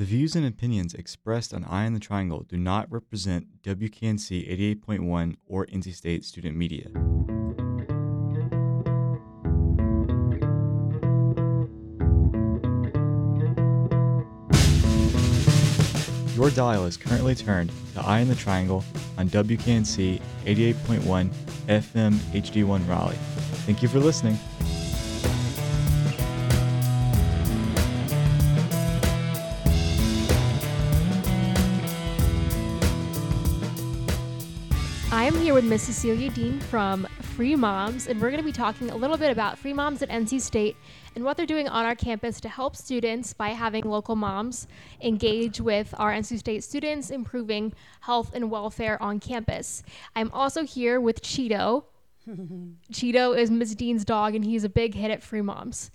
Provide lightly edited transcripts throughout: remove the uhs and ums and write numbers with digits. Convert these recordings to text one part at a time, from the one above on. The views and opinions expressed on Eye on the Triangle do not represent WKNC 88.1 or NC State student media. Your dial is currently turned to Eye on the Triangle on WKNC 88.1 FM HD1 Raleigh. Thank you for listening. I'm here with Miss Cecilia Dean from Free Moms, and we're going to be talking a little bit about Free Moms at NC State and what they're doing on our campus to help students by having local moms engage with our NC State students, improving health and welfare on campus. I'm also here with Cheeto. Cheeto is Miss Dean's dog, and he's a big hit at Free Moms.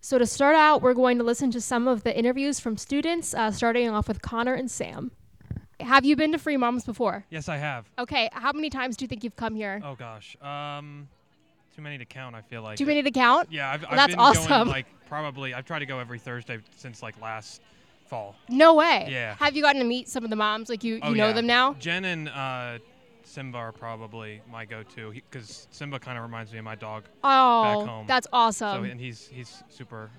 So to start out, we're going to listen to some of the interviews from students, starting off with Connor and Sam. Have you been to Free Moms before? Yes, I have. Okay, how many times do you think you've come here? Oh gosh, too many to count. I feel like too many to count. Yeah, I've been awesome. Going like probably I've tried to go every Thursday since like last fall. No way. Yeah. Have you gotten to meet some of the moms? Like you know them now? Jen and Simba are probably my go-to because Simba kind of reminds me of my dog back home. That's awesome. So, and he's super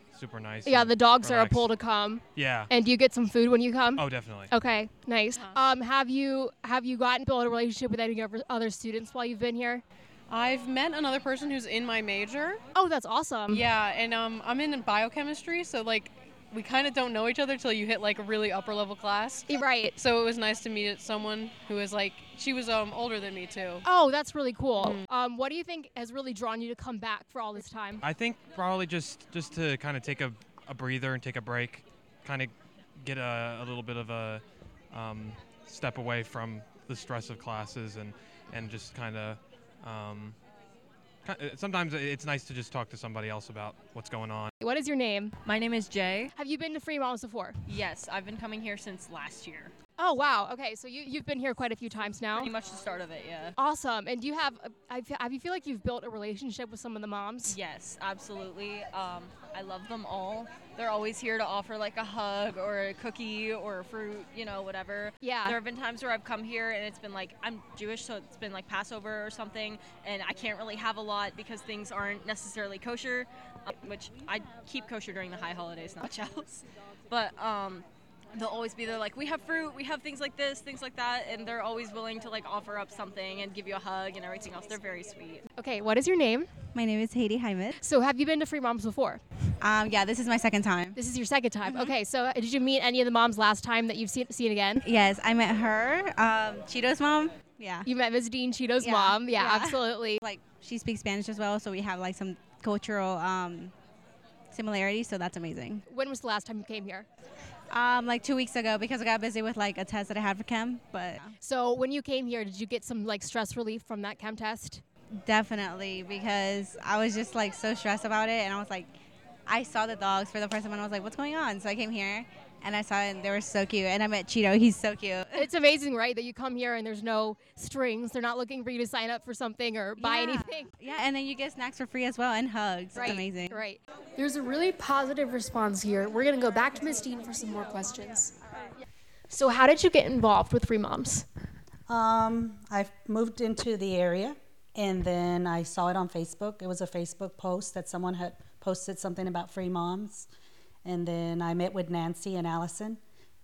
nice. Yeah, the dogs relaxed. Are a pull to come. Yeah. And do you get some food when you come? Oh, definitely. Okay, nice. Uh-huh. Have you gotten to build a relationship with any other students while you've been here? I've met another person who's in my major. Oh, that's awesome. Yeah, and I'm in biochemistry, so like we kind of don't know each other till you hit like a really upper level class. Right. So it was nice to meet someone who was like, she was older than me too. Oh, that's really cool. Mm. What do you think has really drawn you to come back for all this time? I think probably just to kind of take a breather and take a break, kind of get a little bit of a step away from the stress of classes and just kind of, sometimes it's nice to just talk to somebody else about what's going on. What is your name? My name is Jay. Have you been to Free Moms before? Yes, I've been coming here since last year. Oh, wow. Okay, so you've been here quite a few times now. Pretty much the start of it, yeah. Awesome. And do you have you feel like you've built a relationship with some of the moms? Yes, absolutely. I love them all. They're always here to offer like a hug or a cookie or fruit, you know, whatever. Yeah. There have been times where I've come here and it's been like, I'm Jewish, so it's been like Passover or something, and I can't really have a lot because things aren't necessarily kosher, which I keep kosher during the high holidays, not Shabbos. But they'll always be there like, we have fruit, we have things like this, things like that, and they're always willing to like offer up something and give you a hug and everything else. They're very sweet. Okay, what is your name? My name is Haiti Hyman. So have you been to Free Moms before? Yeah, this is my second time. This is your second time. Mm-hmm. Okay, so did you meet any of the moms last time that you've seen again? Yes, I met her, Cheeto's mom. Yeah. You met Ms. Dean, Cheeto's mom. Yeah, absolutely. Like, she speaks Spanish as well, so we have like some cultural similarities, so that's amazing. When was the last time you came here? Like 2 weeks ago, because I got busy with like a test that I had for chem. But so when you came here, did you get some like stress relief from that chem test? Definitely, because I was just like so stressed about it, and I was like, I saw the dogs for the first time, and I was like, what's going on? So I came here, and I saw it, and they were so cute, and I met Cheeto. He's so cute. It's amazing, right, that you come here and there's no strings. They're not looking for you to sign up for something or buy anything. Yeah, and then you get snacks for free as well and hugs. Right. It's amazing. Right. There's a really positive response here. We're going to go back to Ms. Dean for some more questions. So how did you get involved with Free Moms? I've moved into the area, and then I saw it on Facebook. It was a Facebook post that someone had posted something about Free Moms. And then I met with Nancy and Allison,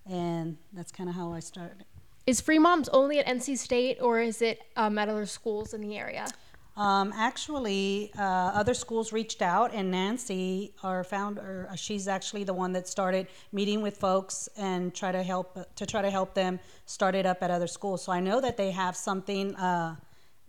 and that's kind of how I started. Is Free Moms only at NC State, or is it at other schools in the area? Actually, other schools reached out, and Nancy, our founder, she's actually the one that started meeting with folks and try to help them start it up at other schools. So I know that they have something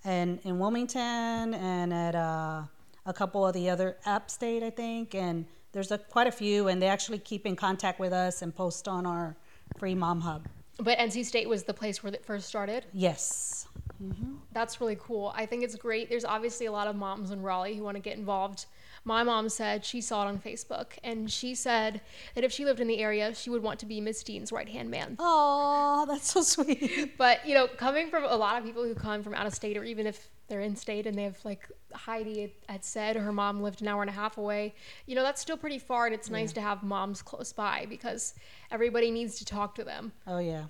in Wilmington and at a couple of the other upstate, I think, and there's quite a few, and they actually keep in contact with us and post on our Free Mom Hub. But NC State was the place where it first started? Yes. Mm-hmm. That's really cool. I think it's great. There's obviously a lot of moms in Raleigh who want to get involved my mom said she saw it on Facebook, and she said that if she lived in the area, she would want to be Miss Dean's right-hand man. Oh, that's so sweet. But, you know, coming from a lot of people who come from out of state, or even if they're in state and they have, like Heidi had said, her mom lived an hour and a half away, you know, that's still pretty far, and it's nice to have moms close by because everybody needs to talk to them. Oh, yeah.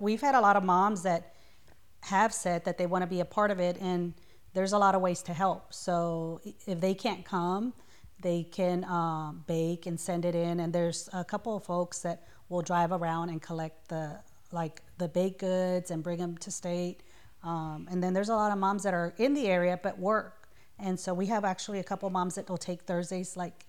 We've had a lot of moms that have said that they want to be a part of it, and there's a lot of ways to help. So if they can't come, they can bake and send it in, and there's a couple of folks that will drive around and collect the baked goods and bring them to state. And then there's a lot of moms that are in the area but work, and so we have actually a couple moms that will take Thursdays, like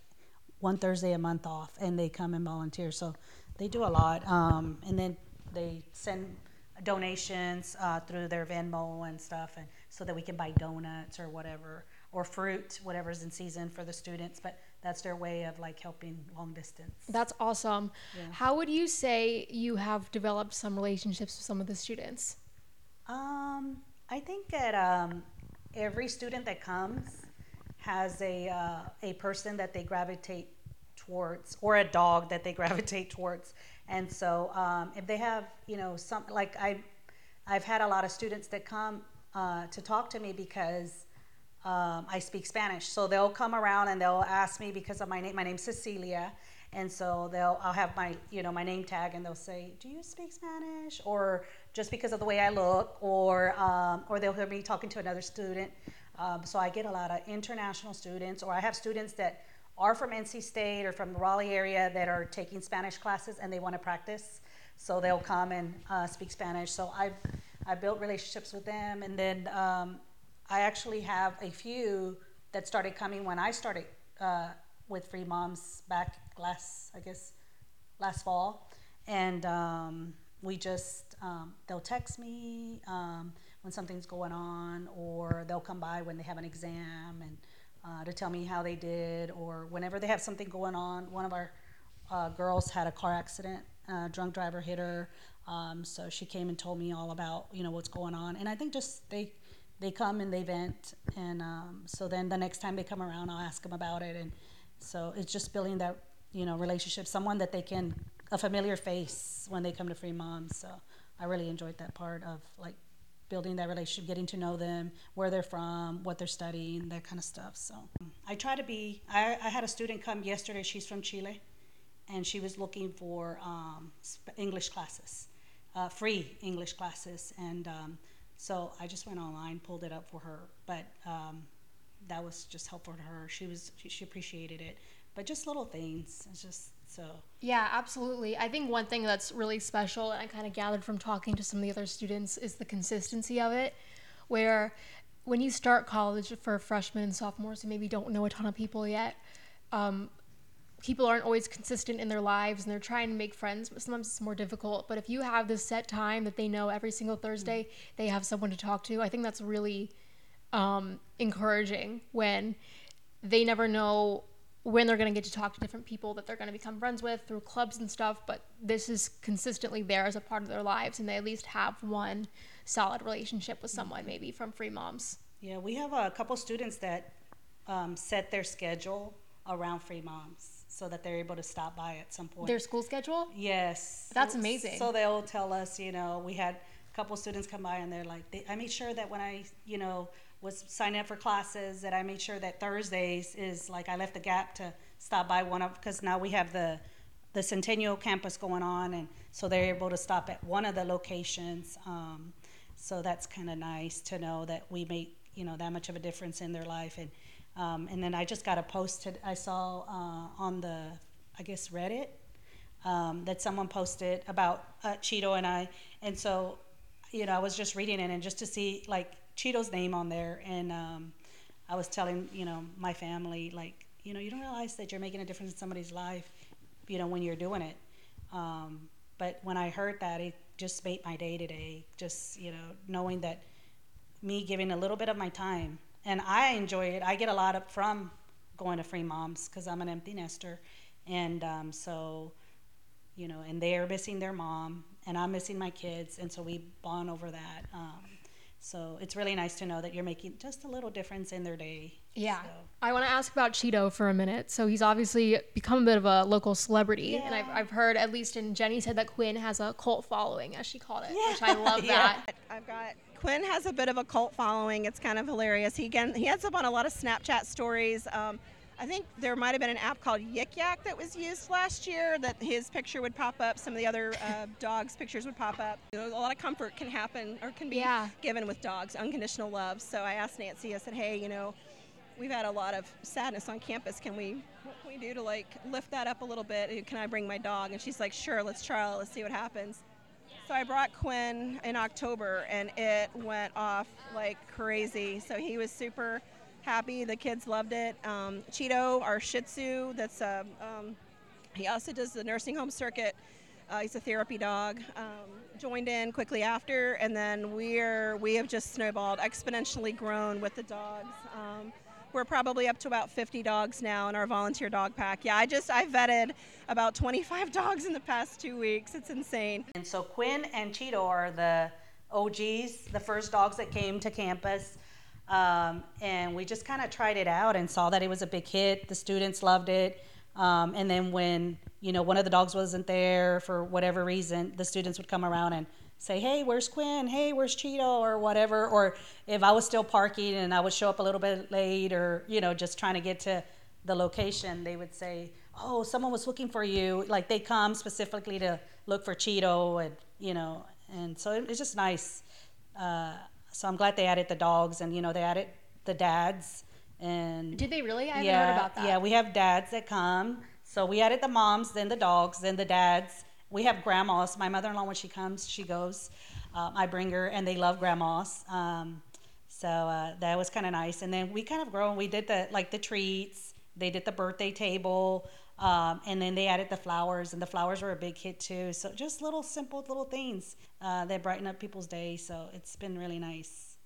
one Thursday a month off, and they come and volunteer. So they do a lot, and then they send donations through their Venmo and stuff, and so that we can buy donuts or whatever, or fruit, whatever's in season for the students. But that's their way of like helping long distance. That's awesome. Yeah. How would you say you have developed some relationships with some of the students? I think that every student that comes has a person that they gravitate towards, or a dog that they gravitate towards. And so if they have, you know, some, like I've had a lot of students that come to talk to me because I speak Spanish. So they'll come around and they'll ask me because of my name. My name's Cecilia. And so I'll have my, you know, my name tag, and they'll say, "Do you speak Spanish?" Or just because of the way I look, or they'll hear me talking to another student. So I get a lot of international students, or I have students that are from NC State or from the Raleigh area that are taking Spanish classes and they want to practice. So they'll come and speak Spanish. So I built relationships with them. And then I actually have a few that started coming when I started with Free Moms back last fall. And we just, they'll text me when something's going on, or they'll come by when they have an exam and to tell me how they did, or whenever they have something going on. One of our girls had a car accident, drunk driver hit her. So she came and told me all about, you know, what's going on. And I think just they come and they vent. And so then the next time they come around, I'll ask them about it. And so it's just building that, you know, relationship, someone that they can, a familiar face when they come to Free Moms. So I really enjoyed that part of like building that relationship, getting to know them, where they're from, what they're studying, that kind of stuff. So I try to be, I had a student come yesterday, she's from Chile, and she was looking for English classes, free English classes. And so I just went online, pulled it up for her, but that was just helpful to her. She appreciated it. But just little things, it's just so. Yeah, absolutely. I think one thing that's really special, and I kind of gathered from talking to some of the other students, is the consistency of it, where when you start college for freshmen and sophomores who maybe don't know a ton of people yet, people aren't always consistent in their lives, and they're trying to make friends, but sometimes it's more difficult. But if you have this set time that they know every single Thursday, they have someone to talk to, I think that's really encouraging when they never know when they're going to get to talk to different people that they're going to become friends with through clubs and stuff, but this is consistently there as a part of their lives, and they at least have one solid relationship with someone, maybe from Free Moms. Yeah, we have a couple students that set their schedule around Free Moms so that they're able to stop by at some point. Their school schedule? Yes. That's amazing. So they'll tell us, you know, we had a couple students come by and they're like, I made sure that when I, you know, was signing up for classes, that I made sure that Thursdays is like I left the gap to stop by one of, because now we have the Centennial Campus going on, and so they're able to stop at one of the locations. So that's kind of nice to know that we make, you know, that much of a difference in their life. And then I just got a post I saw on the, I guess, Reddit that someone posted about Cheeto and I, and so, you know, I was just reading it and just to see like Cheeto's name on there, and I was telling, you know, my family, like, you know, you don't realize that you're making a difference in somebody's life, you know, when you're doing it. But when I heard that, it just made my day today, just, you know, knowing that me giving a little bit of my time, and I enjoy it. I get a lot from going to Free Moms because I'm an empty nester, and so, you know, and they're missing their mom, and I'm missing my kids, and so we bond over that. So it's really nice to know that you're making just a little difference in their day. Yeah. So. I want to ask about Cheeto for a minute. So he's obviously become a bit of a local celebrity. Yeah. And I've heard, at least, and Jenny said that Quinn has a cult following, as she called it, yeah. which I love yeah. that. I've got Quinn has a bit of a cult following. It's kind of hilarious. He ends up on a lot of Snapchat stories. I think there might have been an app called Yik Yak that was used last year that his picture would pop up. Some of the other dogs' pictures would pop up. You know, a lot of comfort can happen or can be yeah. given with dogs, unconditional love. So I asked Nancy, I said, hey, you know, we've had a lot of sadness on campus. What can we do to like lift that up a little bit? Can I bring my dog? And she's like, sure, let's try it. Let's see what happens. So I brought Quinn in October and it went off like crazy. So he was super happy. The kids loved it. Cheeto, our Shih Tzu, that's he also does the nursing home circuit. He's a therapy dog. Joined in quickly after, and then we have just snowballed, exponentially grown with the dogs. We're probably up to about 50 dogs now in our volunteer dog pack. Yeah, I vetted about 25 dogs in the past 2 weeks. It's insane. And so Quinn and Cheeto are the OGs, the first dogs that came to campus. And we just kind of tried it out and saw that it was a big hit. The students loved it. And then when, you know, one of the dogs wasn't there for whatever reason, the students would come around and say, hey, where's Quinn? Hey, where's Cheeto? Or whatever. Or if I was still parking and I would show up a little bit late or, you know, just trying to get to the location, they would say, oh, someone was looking for you. Like they come specifically to look for Cheeto and, you know, and so it's just nice. So I'm glad they added the dogs and, you know, they added the dads. And did they really? I haven't heard about that. Yeah, we have dads that come. So we added the moms, then the dogs, then the dads. We have grandmas. My mother-in-law, when she comes, she goes. I bring her, and they love grandmas. So that was kind of nice. And then we kind of grown. We did the treats. They did the birthday table. And then they added the flowers, and the flowers were a big hit too. So just little simple little things that brighten up people's day. So it's been really nice.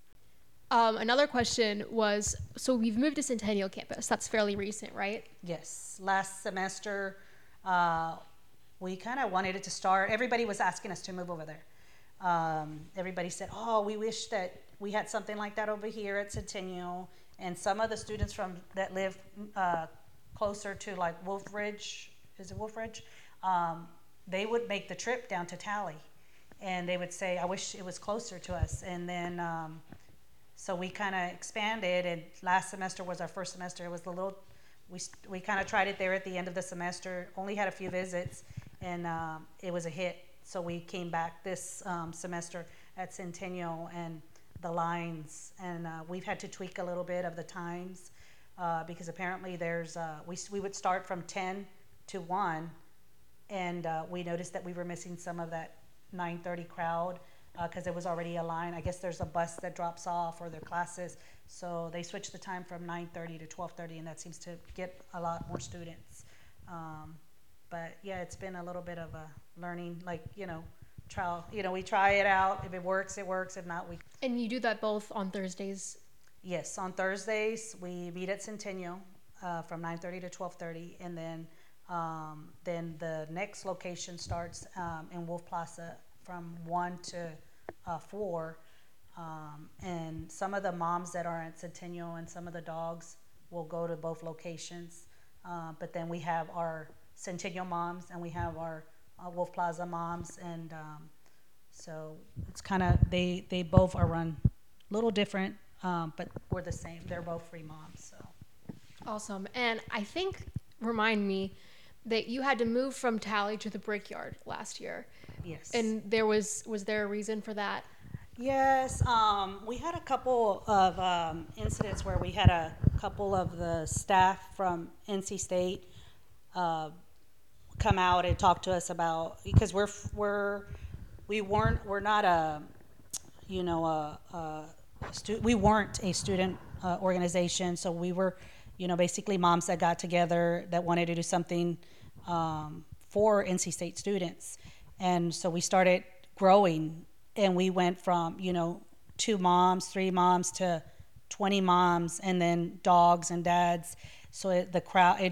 Another question was, so we've moved to Centennial Campus. That's fairly recent, right? Yes. Last semester, we kind of wanted it to start. Everybody was asking us to move over there. Everybody said, oh, we wish that we had something like that over here at Centennial. And some of the students that live closer to like Wolf Ridge, they would make the trip down to Tally and they would say, I wish it was closer to us. And then, so we kind of expanded, and last semester was our first semester. It was we kind of tried it there at the end of the semester, only had a few visits, and it was a hit. So we came back this semester at Centennial and the lines, and we've had to tweak a little bit of the times. Because apparently there's we would start from 10 to 1, and we noticed that we were missing some of that 9:30 crowd because there was already a line. I guess there's a bus that drops off or their classes, so they switched the time from 9:30 to 12:30, and that seems to get a lot more students. But yeah, it's been a little bit of a learning, like, you know, trial. You know, we try it out. If it works, it works. If not, we. And you do that both on Thursdays. Yes, on Thursdays we meet at Centennial from 9:30 to 12:30, and then the next location starts in Wolf Plaza from 1 to 4. And some of the moms that are at Centennial and some of the dogs will go to both locations. But then we have our Centennial moms and we have our Wolf Plaza moms, and so it's kind of they both are run a little different. But we're the same. They're both free moms. So awesome. And I think, remind me, that you had to move from Tally to the Brickyard last year. Yes. And there was there a reason for that? Yes. We had a couple of incidents where we had a couple of the staff from NC State come out and talk to us about, because we weren't a student organization, so we were, you know, basically moms that got together that wanted to do something for NC State students. And so we started growing, and we went from, you know, 2 moms, 3 moms to 20 moms, and then dogs and dads. So it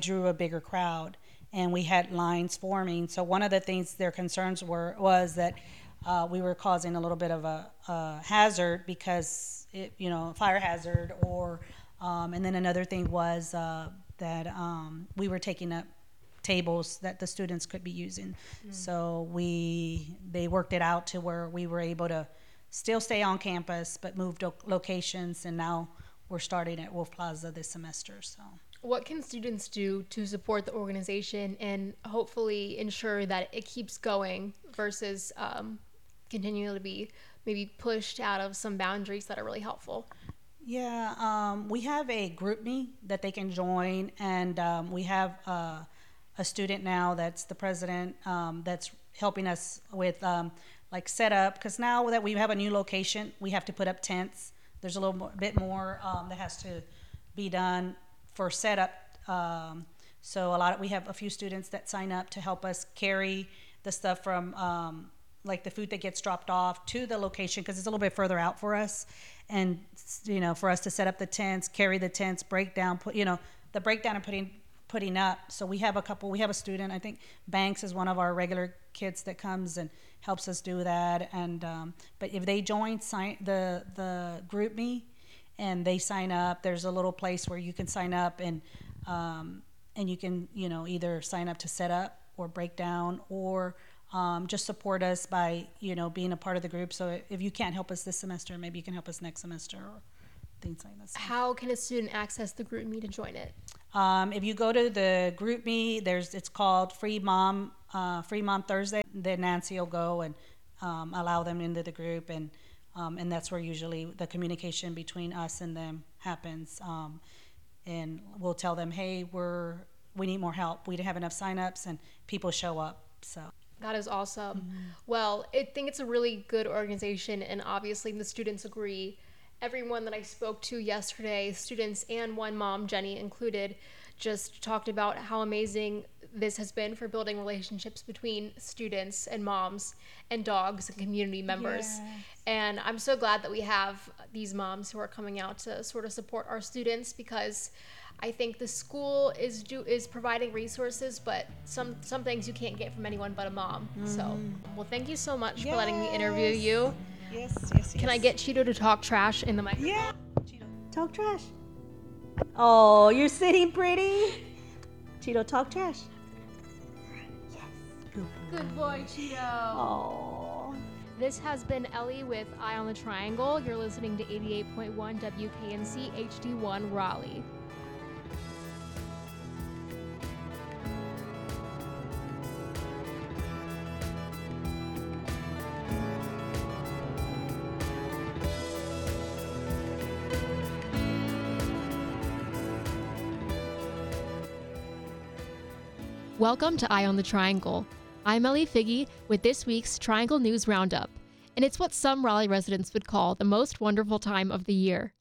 drew a bigger crowd, and we had lines forming. So one of the things their concerns was that we were causing a little bit of a hazard because, fire hazard or, and then another thing was that we were taking up tables that the students could be using. Mm. So they worked it out to where we were able to still stay on campus, but moved locations, and now we're starting at Wolf Plaza this semester. So, what can students do to support the organization and hopefully ensure that it keeps going versus continuing to be maybe pushed out of some boundaries that are really helpful? Yeah, we have a group me that they can join, and we have a student now that's the president that's helping us with set up, because now that we have a new location, we have to put up tents. There's a little bit more that has to be done for setup. So we have a few students that sign up to help us carry the stuff from the food that gets dropped off to the location, because it's a little bit further out for us. And, for us to set up the tents, carry the tents, break down, putting up. So we have a student, I think Banks is one of our regular kids that comes and helps us do that. And, but if they join the group me, and they sign up, there's a little place where you can sign up and you can, either sign up to set up or break down or just support us by, being a part of the group. So if you can't help us this semester, maybe you can help us next semester or things like that. How can a student access the group me to join it? If you go to the group me, it's called Free Mom Thursday. Then Nancy will go and allow them into the group, and that's where usually the communication between us and them happens. And we'll tell them, hey, we need more help. We didn't have enough signups, and people show up. So that is awesome. Mm-hmm. Well, I think it's a really good organization, and obviously the students agree. Everyone that I spoke to yesterday, students and one mom, Jenny included, just talked about how amazing this has been for building relationships between students and moms and dogs and community members. Yes. And I'm so glad that we have these moms who are coming out to sort of support our students, because I think the school is providing resources, but some things you can't get from anyone but a mom. Mm-hmm. So, well, thank you so much for letting me interview you. Yes. Can I get Cheeto to talk trash in the microphone? Yeah. Cheeto, talk trash. Oh, you're sitting pretty. Cheeto, talk trash. Yes. Good boy, Cheeto. Oh. This has been Ellie with Eye on the Triangle. You're listening to 88.1 WKNC HD1 Raleigh. Welcome to Eye on the Triangle. I'm Ellie Feaga with this week's Triangle News Roundup, and it's what some Raleigh residents would call the most wonderful time of the year.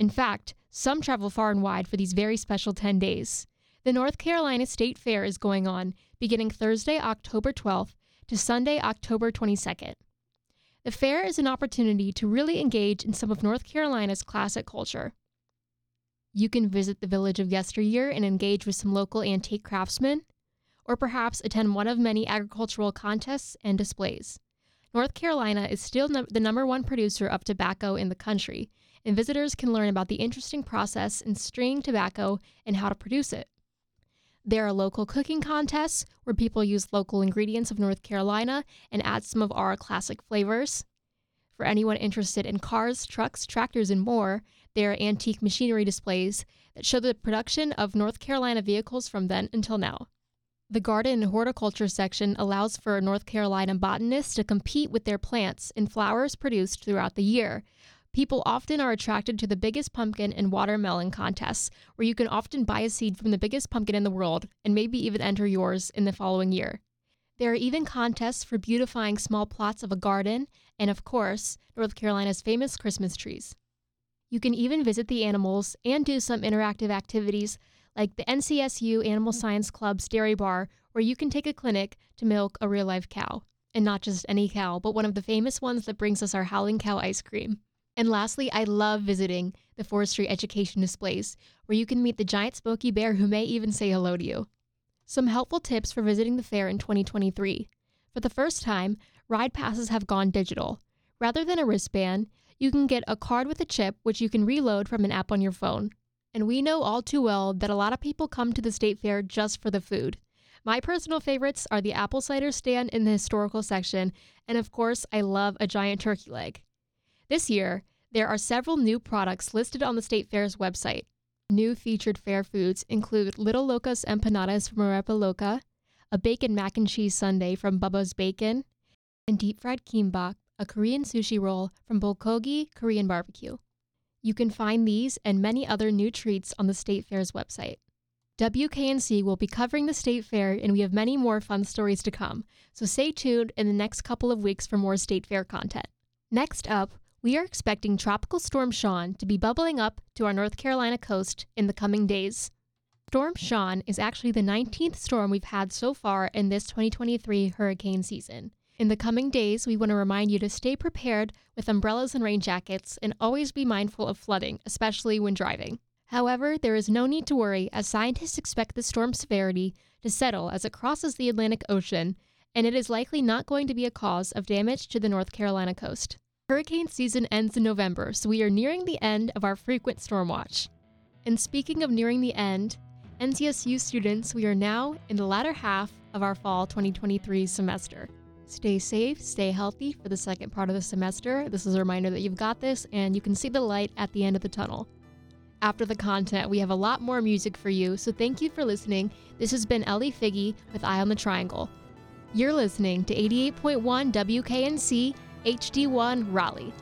In fact, some travel far and wide for these very special 10 days. The North Carolina State Fair is going on beginning Thursday, October 12th to Sunday, October 22nd. The fair is an opportunity to really engage in some of North Carolina's classic culture. You can visit the village of yesteryear and engage with some local antique craftsmen, or perhaps attend one of many agricultural contests and displays. North Carolina is still the number one producer of tobacco in the country, and visitors can learn about the interesting process in stringing tobacco and how to produce it. There are local cooking contests where people use local ingredients of North Carolina and add some of our classic flavors. For anyone interested in cars, trucks, tractors, and more, there are antique machinery displays that show the production of North Carolina vehicles from then until now. The garden and horticulture section allows for North Carolina botanists to compete with their plants and flowers produced throughout the year. People often are attracted to the biggest pumpkin and watermelon contests, where you can often buy a seed from the biggest pumpkin in the world and maybe even enter yours in the following year. There are even contests for beautifying small plots of a garden and, of course, North Carolina's famous Christmas trees. You can even visit the animals and do some interactive activities like the NCSU Animal Science Club's Dairy Bar, where you can take a clinic to milk a real-life cow. And not just any cow, but one of the famous ones that brings us our Howling Cow ice cream. And lastly, I love visiting the forestry education displays, where you can meet the giant Smokey Bear who may even say hello to you. Some helpful tips for visiting the fair in 2023. For the first time, ride passes have gone digital. Rather than a wristband, you can get a card with a chip, which you can reload from an app on your phone. And we know all too well that a lot of people come to the state fair just for the food. My personal favorites are the apple cider stand in the historical section, and of course, I love a giant turkey leg. This year, there are several new products listed on the state fair's website. New featured fair foods include Little Locas empanadas from Arepa Loca, a bacon mac and cheese sundae from Bubba's Bacon, and deep-fried kimbap, a Korean sushi roll from Bulgogi Korean Barbecue. You can find these and many other new treats on the State Fair's website. WKNC will be covering the State Fair, and we have many more fun stories to come, so stay tuned in the next couple of weeks for more State Fair content. Next up, we are expecting Tropical Storm Sean to be bubbling up to our North Carolina coast in the coming days. Storm Sean is actually the 19th storm we've had so far in this 2023 hurricane season. In the coming days, we want to remind you to stay prepared with umbrellas and rain jackets and always be mindful of flooding, especially when driving. However, there is no need to worry as scientists expect the storm's severity to settle as it crosses the Atlantic Ocean, and it is likely not going to be a cause of damage to the North Carolina coast. Hurricane season ends in November, so we are nearing the end of our frequent storm watch. And speaking of nearing the end, NCSU students, we are now in the latter half of our fall 2023 semester. Stay safe, stay healthy for the second part of the semester. This is a reminder that you've got this and you can see the light at the end of the tunnel. After the content, we have a lot more music for you, so thank you for listening. This has been Ellie Feaga with Eye on the Triangle. You're listening to 88.1 WKNC HD1 Raleigh.